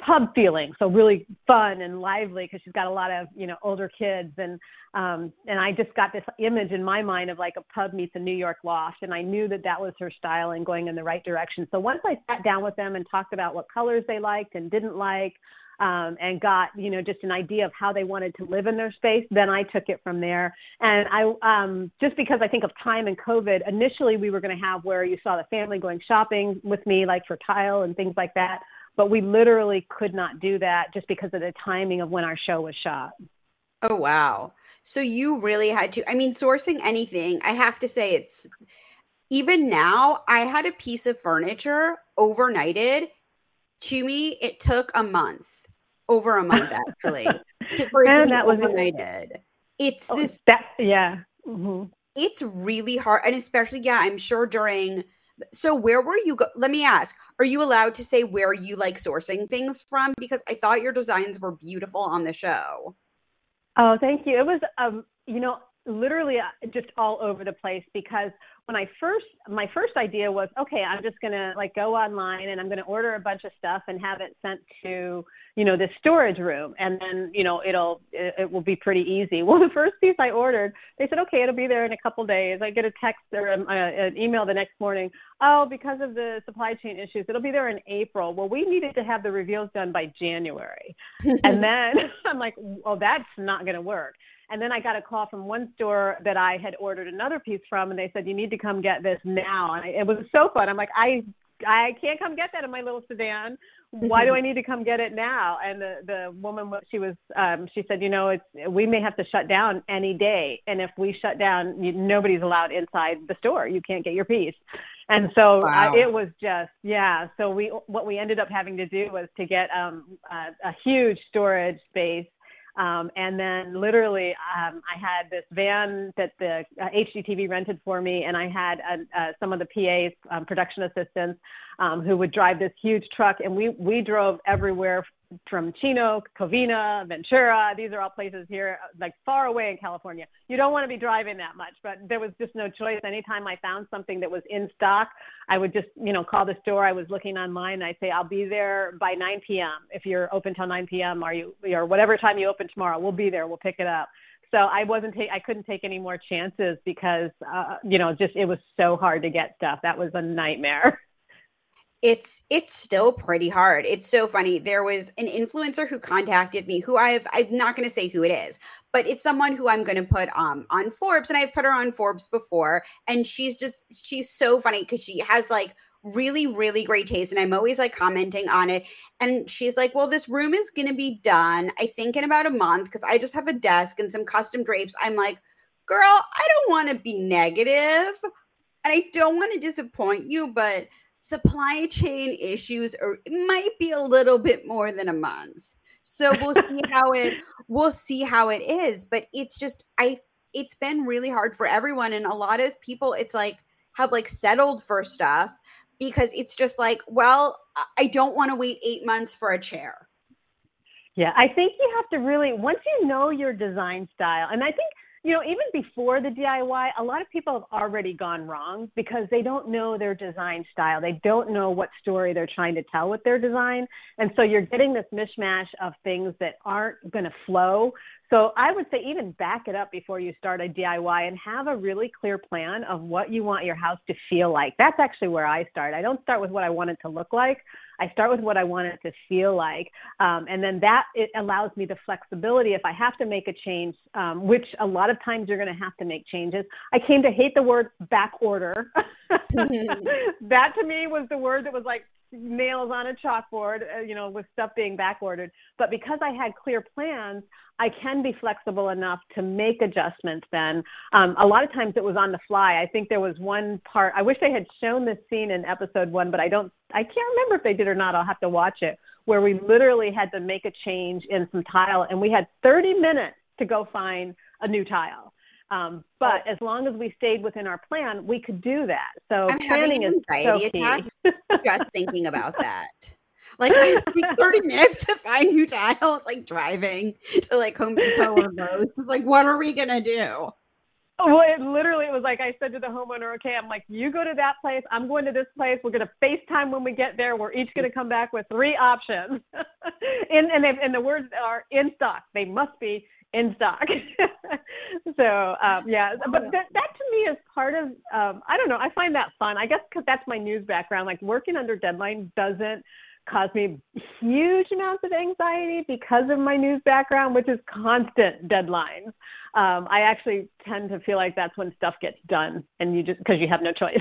pub feeling. So really fun and lively, because she's got a lot of, you know, older kids. And I just got this image in my mind of like a pub meets a New York loft. And I knew that that was her style and going in the right direction. So once I sat down with them and talked about what colors they liked and didn't like, and got, you know, just an idea of how they wanted to live in their space, then I took it from there. And I, just because I think of time and COVID, initially we were going to have where you saw the family going shopping with me, like for tile and things like that. But we literally could not do that just because of the timing of when our show was shot. Oh, wow. So you really had to, I mean, sourcing anything, I have to say, it's even now, I had a piece of furniture overnighted to me. It took a month, over a month actually, overnighted. It's this. Yeah. Mm-hmm. It's really hard. And especially, yeah, I'm sure during, so where were you, let me ask, are you allowed to say where you like sourcing things from? Because I thought your designs were beautiful on the show. Oh, thank you. It was, you know, literally just all over the place, because when I first, my first idea was, okay, I'm just going to like go online and I'm going to order a bunch of stuff and have it sent to, you know, this storage room. And then, you know, it will be pretty easy. Well, the first piece I ordered, they said, okay, it'll be there in a couple of days. I get a text or an email the next morning. Oh, because of the supply chain issues, it'll be there in April. Well, we needed to have the reveals done by January. And then I'm like, well, that's not going to work. And then I got a call from one store that I had ordered another piece from, and they said, you need to come get this now. And it was so fun. I'm like, I can't come get that in my little sedan. Why do I need to come get it now? And the woman, she said, you know, we may have to shut down any day. And if we shut down, nobody's allowed inside the store. You can't get your piece. And so it was just, yeah. So what we ended up having to do was to get a huge storage space. And then literally I had this van that the HGTV rented for me, and I had some of the PAs, production assistants, who would drive this huge truck. And we drove everywhere from Chino, Covina, Ventura. These are all places here, like far away in California. You don't want to be driving that much, but there was just no choice. Anytime I found something that was in stock, I would just, you know, call the store. I was looking online and I'd say, I'll be there by 9 p.m. If you're open till 9 p.m., or whatever time you open tomorrow, we'll be there. We'll pick it up. So I couldn't take any more chances because, you know, just, it was so hard to get stuff. That was a nightmare. It's still pretty hard. It's so funny. There was an influencer who contacted me who I'm not going to say who it is, but it's someone who I'm going to put on Forbes, and I've put her on Forbes before. And she's so funny because she has like really, really great taste. And I'm always like commenting on it. And she's like, well, this room is going to be done, I think, in about a month because I just have a desk and some custom drapes. I'm like, girl, I don't want to be negative and I don't want to disappoint you, but supply chain issues, or it might be a little bit more than a month. So we'll see how it is. But it's just, it's been really hard for everyone. And a lot of people, it's like, have like settled for stuff because it's just like, well, I don't want to wait 8 months for a chair. Yeah. I think you have to really, once you know your design style, and I think, you know, even before the DIY, a lot of people have already gone wrong because they don't know their design style. They don't know what story they're trying to tell with their design. And so you're getting this mishmash of things that aren't going to flow. So I would say even back it up before you start a DIY and have a really clear plan of what you want your house to feel like. That's actually where I start. I don't start with what I want it to look like. I start with what I want it to feel like. And then it allows me the flexibility if I have to make a change, which a lot of times you're going to have to make changes. I came to hate the word back order. Mm-hmm. That to me was the word that was like nails on a chalkboard, you know, with stuff being back ordered. But because I had clear plans, I can be flexible enough to make adjustments then. A lot of times it was on the fly. I think there was one part, I wish they had shown this scene in episode 1, but I can't remember if they did or not. I'll have to watch it, where we literally had to make a change in some tile, and we had 30 minutes to go find a new tile. But as long as we stayed within our plan, we could do that. So I'm planning is so key. Just thinking about that. Like, I took 30 minutes to find new tiles, like driving to like Home Depot or Lowe's. It's like, what are we going to do? Well, it was like I said to the homeowner, okay, I'm like, you go to that place, I'm going to this place, we're going to FaceTime when we get there, we're each going to come back with 3 options. And the words are in stock. They must be in stock. So, yeah, but that to me is part of, I don't know, I find that fun, I guess, because that's my news background. Like, working under deadline doesn't cause me huge amounts of anxiety because of my news background, which is constant deadlines. I actually tend to feel like that's when stuff gets done, and you just, because you have no choice.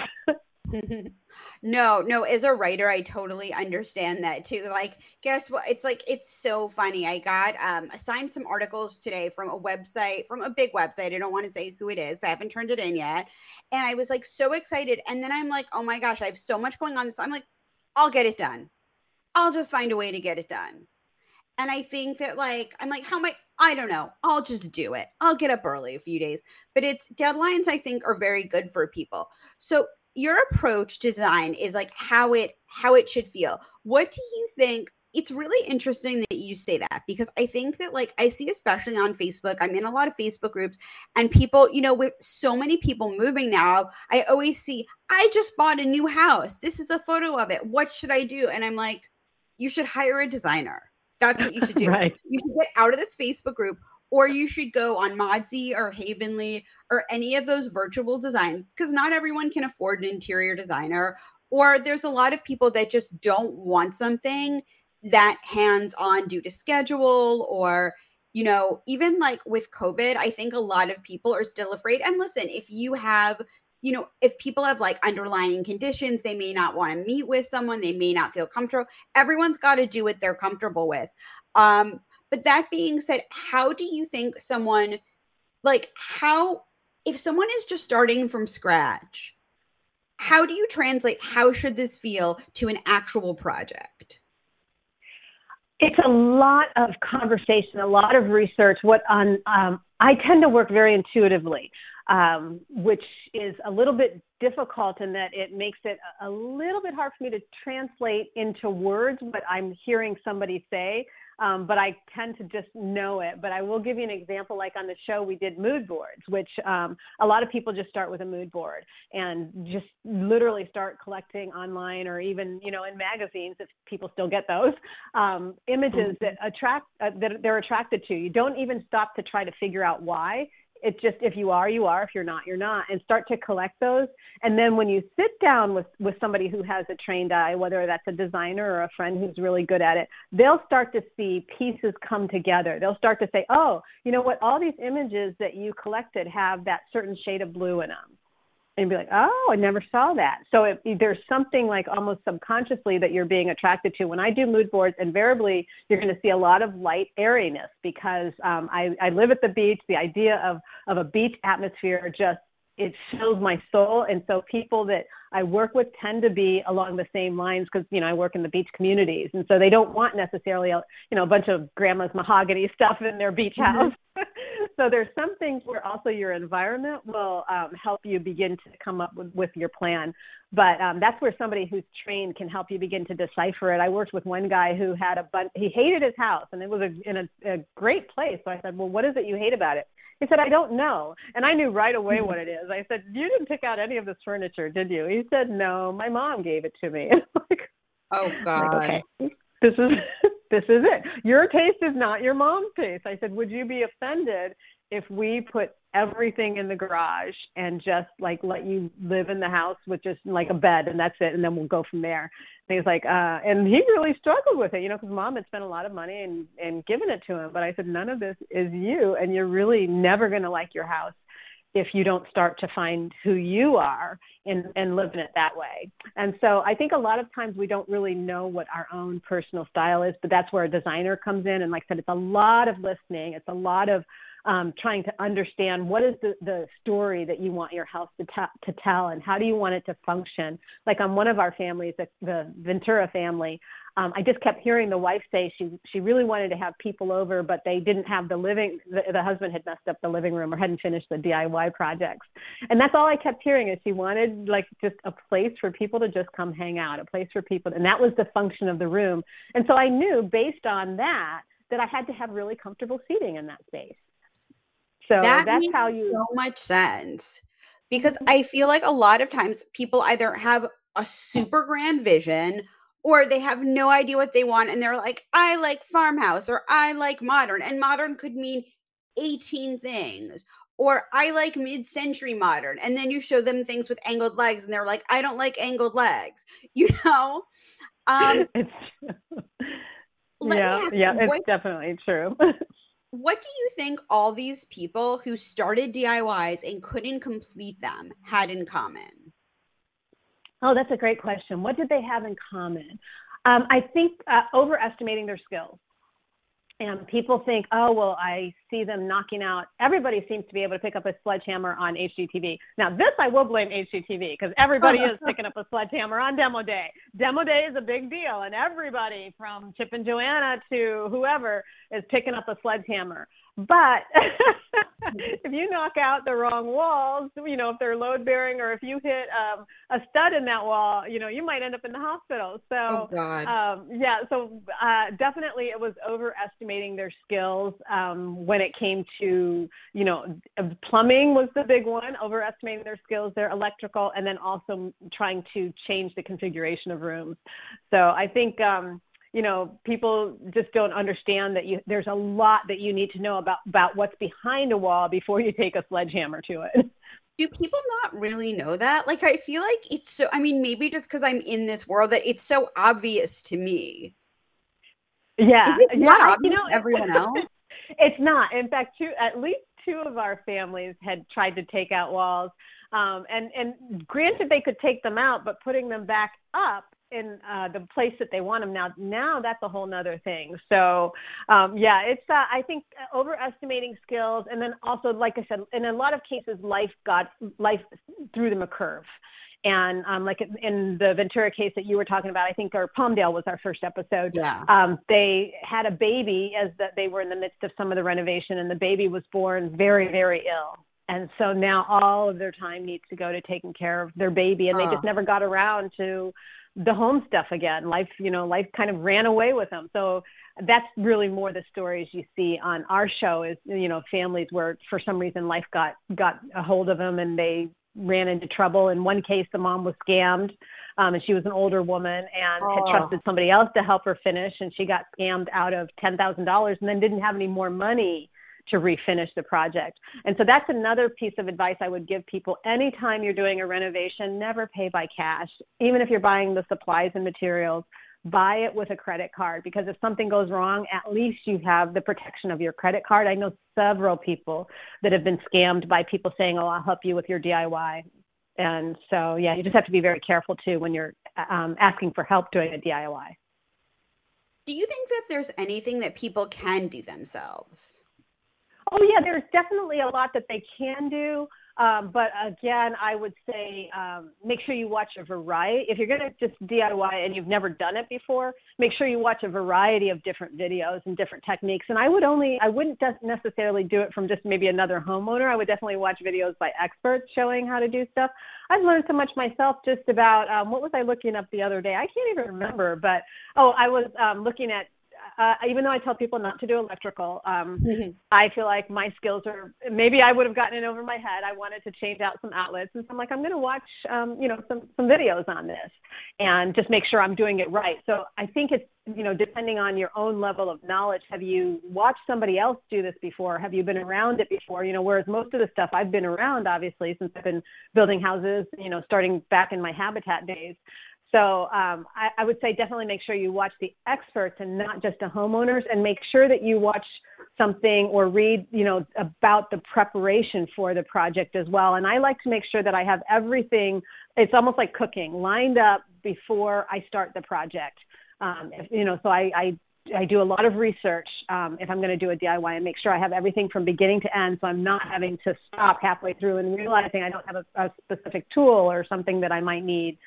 No, as a writer, I totally understand that too. Like, guess what? It's like, it's so funny. I got assigned some articles today from a website, from a big website. I don't want to say who it is. I haven't turned it in yet. And I was like so excited. And then I'm like, oh my gosh, I have so much going on. So I'm like, I'll get it done. I'll just find a way to get it done. And I think that like, I'm like, how am I don't know. I'll just do it. I'll get up early a few days. But it's deadlines, I think, are very good for people. So your approach to design is like how it should feel. What do you think? It's really interesting that you say that, because I think that like I see, especially on Facebook, I'm in a lot of Facebook groups, and people, you know, with so many people moving now, I always see, I just bought a new house. This is a photo of it. What should I do? And I'm like, you should hire a designer. That's what you should do. Right. You should get out of this Facebook group, or you should go on Modzy or Havenly or any of those virtual designs, because not everyone can afford an interior designer, or there's a lot of people that just don't want something that hands-on due to schedule, or, you know, even like with COVID, I think a lot of people are still afraid. And listen, if you have, you know, if people have like underlying conditions, they may not want to meet with someone, they may not feel comfortable. Everyone's got to do what they're comfortable with. But that being said, how do you think someone, like how, if someone is just starting from scratch, how do you translate how should this feel to an actual project? It's a lot of conversation, a lot of research. I tend to work very intuitively, which is a little bit difficult in that it makes it a little bit hard for me to translate into words what I'm hearing somebody say. But I tend to just know it. But I will give you an example. Like on the show, we did mood boards, which a lot of people just start with a mood board and just literally start collecting online, or even, you know, in magazines, if people still get those, images that attract, that they're attracted to. You don't even stop to try to figure out why. It's just, if you are, you are, if you're not, you're not, and start to collect those. And then when you sit down with somebody who has a trained eye, whether that's a designer or a friend who's really good at it, they'll start to see pieces come together. They'll start to say, oh, you know what, all these images that you collected have that certain shade of blue in them. And be like, oh, I never saw that. So there's something like almost subconsciously that you're being attracted to. When I do mood boards, invariably, you're going to see a lot of light airiness, because I live at the beach. The idea of a beach atmosphere just, it fills my soul. And so people that I work with tend to be along the same lines, because, you know, I work in the beach communities. And so they don't want necessarily, you know, a bunch of grandma's mahogany stuff in their beach house. So there's some things where also your environment will help you begin to come up with your plan. But that's where somebody who's trained can help you begin to decipher it. I worked with one guy who had he hated his house, and it was in a great place. So I said, well, what is it you hate about it? He said, I don't know. And I knew right away what it is. I said, you didn't pick out any of this furniture, did you? He said, no, my mom gave it to me. Like, oh, God. Like, okay. This is it. Your taste is not your mom's taste. I said, would you be offended if we put everything in the garage and just like let you live in the house with just like a bed and that's it, and then we'll go from there? And he's like, and he really struggled with it, you know, because mom had spent a lot of money and given it to him. But I said, none of this is you, and you're really never going to like your house if you don't start to find who you are and live in it that way. And so I think a lot of times we don't really know what our own personal style is, but that's where a designer comes in. And like I said, it's a lot of listening. It's a lot of trying to understand what is the story that you want your house to tell, and how do you want it to function. Like on one of our families, the Ventura family, I just kept hearing the wife say she really wanted to have people over, but they didn't have the husband had messed up the living room or hadn't finished the DIY projects. And that's all I kept hearing, is she wanted like just a place for people to just come hang out, a place for people. And that was the function of the room. And so I knew based on that I had to have really comfortable seating in that space. So that's how you. So much sense, because I feel like a lot of times people either have a super grand vision, or they have no idea what they want, and they're like, I like farmhouse, or I like modern. And modern could mean 18 things. Or I like mid-century modern. And then you show them things with angled legs, and they're like, I don't like angled legs. You know? It's definitely true. What do you think all these people who started DIYs and couldn't complete them had in common? Oh, that's a great question. What did they have in common? I think overestimating their skills. And people think, oh, well, I see them knocking out. Everybody seems to be able to pick up a sledgehammer on HGTV. Now, this I will blame HGTV because everybody is picking up a sledgehammer on Demo Day. Demo Day is a big deal, and everybody from Chip and Joanna to whoever is picking up a sledgehammer. But if you knock out the wrong walls, you know, if they're load-bearing or if you hit a stud in that wall, you know, you might end up in the hospital. So, definitely it was overestimating their skills when it came to, you know, plumbing was the big one, overestimating their skills, their electrical, and then also trying to change the configuration of rooms. So I think you know, people just don't understand that there's a lot that you need to know about what's behind a wall before you take a sledgehammer to it. Do people not really know that? Like, I feel like it's so, I mean, maybe just because I'm in this world that it's so obvious to me. Yeah. Yeah. You know, everyone else. It's not. In fact, at least two of our families had tried to take out walls. And granted, they could take them out, but putting them back up in the place that they want them now that's a whole nother thing. So it's I think overestimating skills, and then also, like I said, in a lot of cases life threw them a curve. And like in the Ventura case that you were talking about, I think, or Palmdale was our first episode. Yeah. They had a baby they were in the midst of some of the renovation, and the baby was born very, very ill. And so now all of their time needs to go to taking care of their baby, and they just never got around to the home stuff again. Life kind of ran away with them. So that's really more the stories you see on our show is, you know, families where for some reason life got a hold of them and they ran into trouble. In one case, the mom was scammed, and she was an older woman and had trusted somebody else to help her finish, and she got scammed out of $10,000 and then didn't have any more money to refinish the project. And so that's another piece of advice I would give people. Anytime you're doing a renovation, never pay by cash. Even if you're buying the supplies and materials, buy it with a credit card, because if something goes wrong, at least you have the protection of your credit card. I know several people that have been scammed by people saying, oh, I'll help you with your DIY. And so, yeah, you just have to be very careful too when you're asking for help doing a DIY. Do you think that there's anything that people can do themselves? Oh, yeah, there's definitely a lot that they can do. But again, I would say make sure you watch a variety. If you're going to just DIY and you've never done it before, make sure you watch a variety of different videos and different techniques. And I wouldn't necessarily do it from just maybe another homeowner. I would definitely watch videos by experts showing how to do stuff. I've learned so much myself just about, what was I looking up the other day? I can't even remember, but, I was looking at, even though I tell people not to do electrical, I feel like my skills are, maybe I would have gotten it over my head. I wanted to change out some outlets. And so I'm like, I'm going to watch, some videos on this and just make sure I'm doing it right. So I think it's, you know, depending on your own level of knowledge, have you watched somebody else do this before? Have you been around it before? You know, whereas most of the stuff I've been around, obviously, since I've been building houses, you know, starting back in my Habitat days. So I would say definitely make sure you watch the experts and not just the homeowners, and make sure that you watch something or read, you know, about the preparation for the project as well. And I like to make sure that I have everything. It's almost like cooking, lined up before I start the project. So I do a lot of research if I'm going to do a DIY, and make sure I have everything from beginning to end, so I'm not having to stop halfway through and realizing I don't have a specific tool or something that I might need.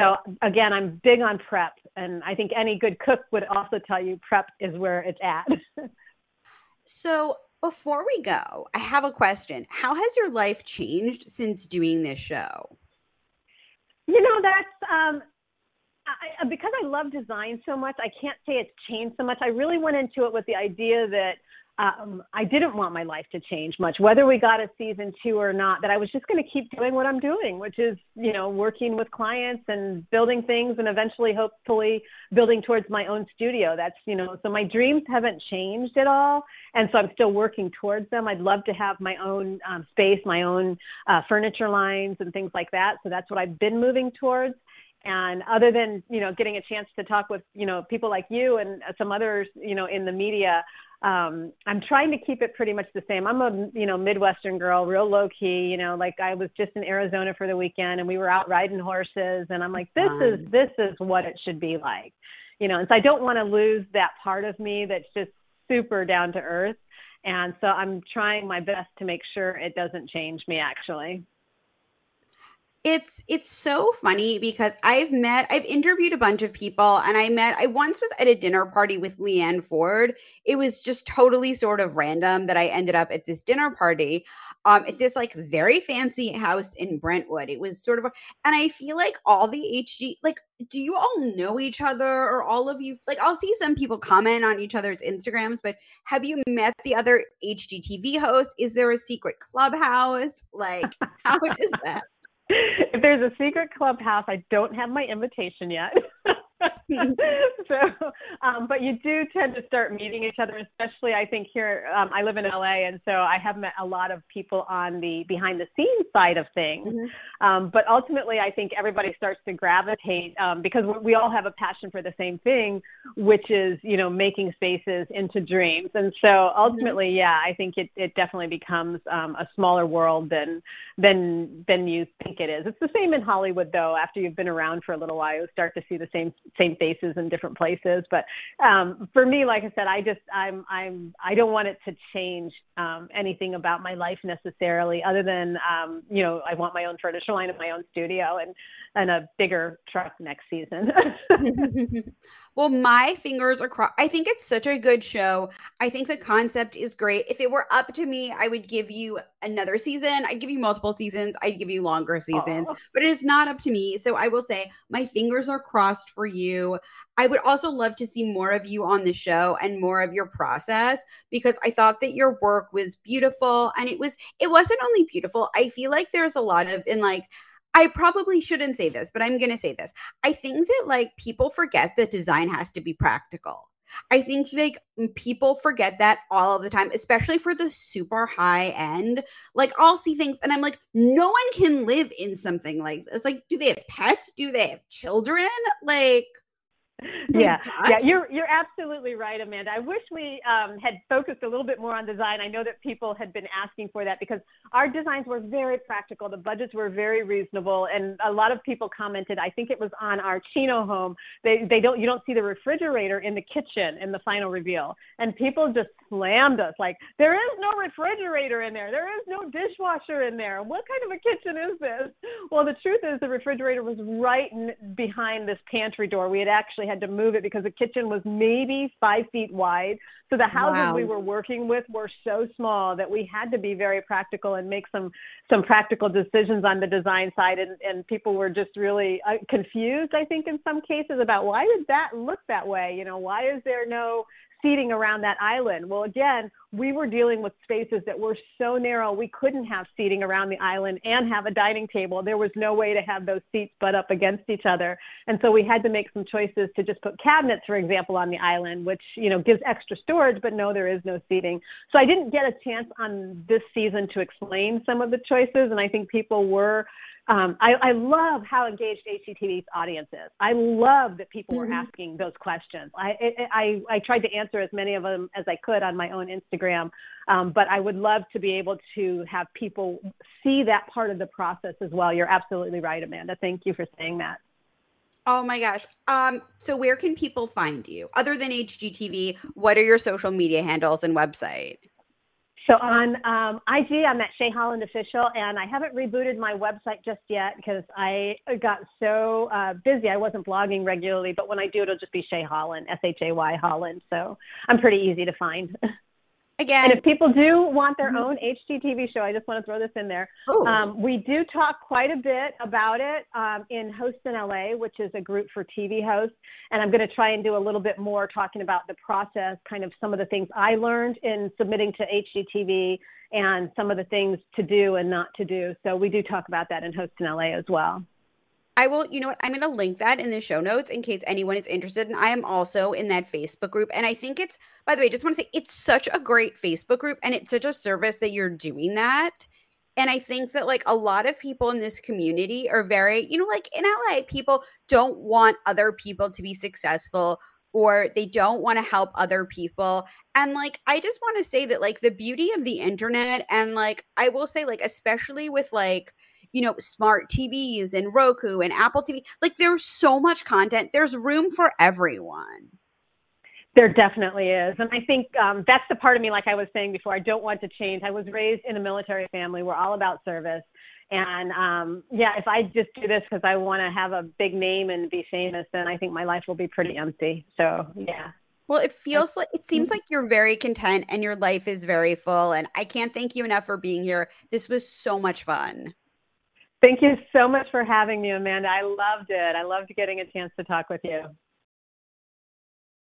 So again, I'm big on prep, and I think any good cook would also tell you prep is where it's at. So before we go, I have a question. How has your life changed since doing this show? You know, that's because I love design so much, I can't say it's changed so much. I really went into it with the idea that I didn't want my life to change much, whether we got a season 2 or not, that I was just going to keep doing what I'm doing, which is, you know, working with clients and building things and eventually, hopefully, building towards my own studio. That's, you know, so my dreams haven't changed at all. And so I'm still working towards them. I'd love to have my own space, my own furniture lines and things like that. So that's what I've been moving towards. And other than, you know, getting a chance to talk with, you know, people like you and some others, you know, in the media, I'm trying to keep it pretty much the same. I'm a, Midwestern girl, real low key, like I was just in Arizona for the weekend and we were out riding horses and I'm like, this is what it should be like, and so I don't want to lose that part of me that's just super down to earth. And so I'm trying my best to make sure it doesn't change me actually. It's so funny because I've interviewed a bunch of people and I once was at a dinner party with Leanne Ford. It was just totally sort of random that I ended up at this dinner party at this like very fancy house in Brentwood. It was sort of, and I feel like all the do you all know each other or all of you? Like I'll see some people comment on each other's Instagrams, but have you met the other HGTV host? Is there a secret clubhouse? Like how is that? If there's a secret clubhouse, I don't have my invitation yet. But you do tend to start meeting each other, especially I think here, I live in LA. And so I have met a lot of people on the behind the scenes side of things. Mm-hmm. But ultimately, I think everybody starts to gravitate because we all have a passion for the same thing, which is, making spaces into dreams. And so ultimately, mm-hmm. Yeah, I think it definitely becomes a smaller world than you think it is. It's the same in Hollywood, though. After you've been around for a little while, you start to see the same faces in different places. But for me, like I said, I don't want it to change anything about my life necessarily, other than I want my own furniture line and my own studio and a bigger truck next season. Well, my fingers are crossed. I think it's such a good show. I think the concept is great. If it were up to me, I would give you another season. I'd give you multiple seasons. I'd give you longer seasons. Oh. But it's not up to me. So I will say my fingers are crossed for you. I would also love to see more of you on the show and more of your process, because I thought that your work was beautiful. And it wasn't only beautiful. I feel like there's a lot of I probably shouldn't say this, but I'm going to say this. I think that people forget that design has to be practical. I think people forget that all of the time, especially for the super high end. I'll see things and I'm like, no one can live in something like this. Do they have pets? Do they have children? Yeah, you're absolutely right, Amanda. I wish we had focused a little bit more on design. I know that people had been asking for that because our designs were very practical. The budgets were very reasonable, and a lot of people commented. I think it was on our Chino home. You don't see the refrigerator in the kitchen in the final reveal, and people just slammed us there is no refrigerator in there. There is no dishwasher in there. What kind of a kitchen is this? Well, the truth is the refrigerator was right behind this pantry door. We had actually had to move it because the kitchen was maybe 5 feet wide. So the houses we were working with were so small that we had to be very practical and make some practical decisions on the design side. And people were just really confused, I think, in some cases about why did that look that way? Why is there no seating around that island? Well, again, we were dealing with spaces that were so narrow, we couldn't have seating around the island and have a dining table. There was no way to have those seats butt up against each other. And so we had to make some choices to just put cabinets, for example, on the island, which, gives extra storage, but no, there is no seating. So I didn't get a chance on this season to explain some of the choices. And I think people were I love how engaged HGTV's audience is. I love that people were asking those questions. I tried to answer as many of them as I could on my own Instagram, but I would love to be able to have people see that part of the process as well. You're absolutely right, Amanda. Thank you for saying that. Oh my gosh. So where can people find you? Other than HGTV, what are your social media handles and website? So on IG, I'm at Shay Holland Official, and I haven't rebooted my website just yet because I got so busy. I wasn't blogging regularly, but when I do, it'll just be Shay Holland, S-H-A-Y Holland. So I'm pretty easy to find. Again. And if people do want their own HGTV show, I just want to throw this in there. We do talk quite a bit about it in Hosts in LA, which is a group for TV hosts. And I'm going to try and do a little bit more talking about the process, kind of some of the things I learned in submitting to HGTV and some of the things to do and not to do. So we do talk about that in Hosts in LA as well. I will, I'm going to link that in the show notes in case anyone is interested. And I am also in that Facebook group. And I think it's, by the way, just want to say it's such a great Facebook group and it's such a service that you're doing that. And I think that a lot of people in this community are very, in LA, people don't want other people to be successful or they don't want to help other people. And like, I just want to say that like the beauty of the internet, and like, I will say like, especially with like, you know, smart TVs and Roku and Apple TV, like there's so much content. There's room for everyone. There definitely is. And I think that's the part of me, like I was saying before, I don't want to change. I was raised in a military family. We're all about service. And yeah, if I just do this because I want to have a big name and be famous, then I think my life will be pretty empty. So yeah. Well, it feels like, it seems like you're very content and your life is very full. And I can't thank you enough for being here. This was so much fun. Thank you so much for having me, Amanda. I loved it. I loved getting a chance to talk with you.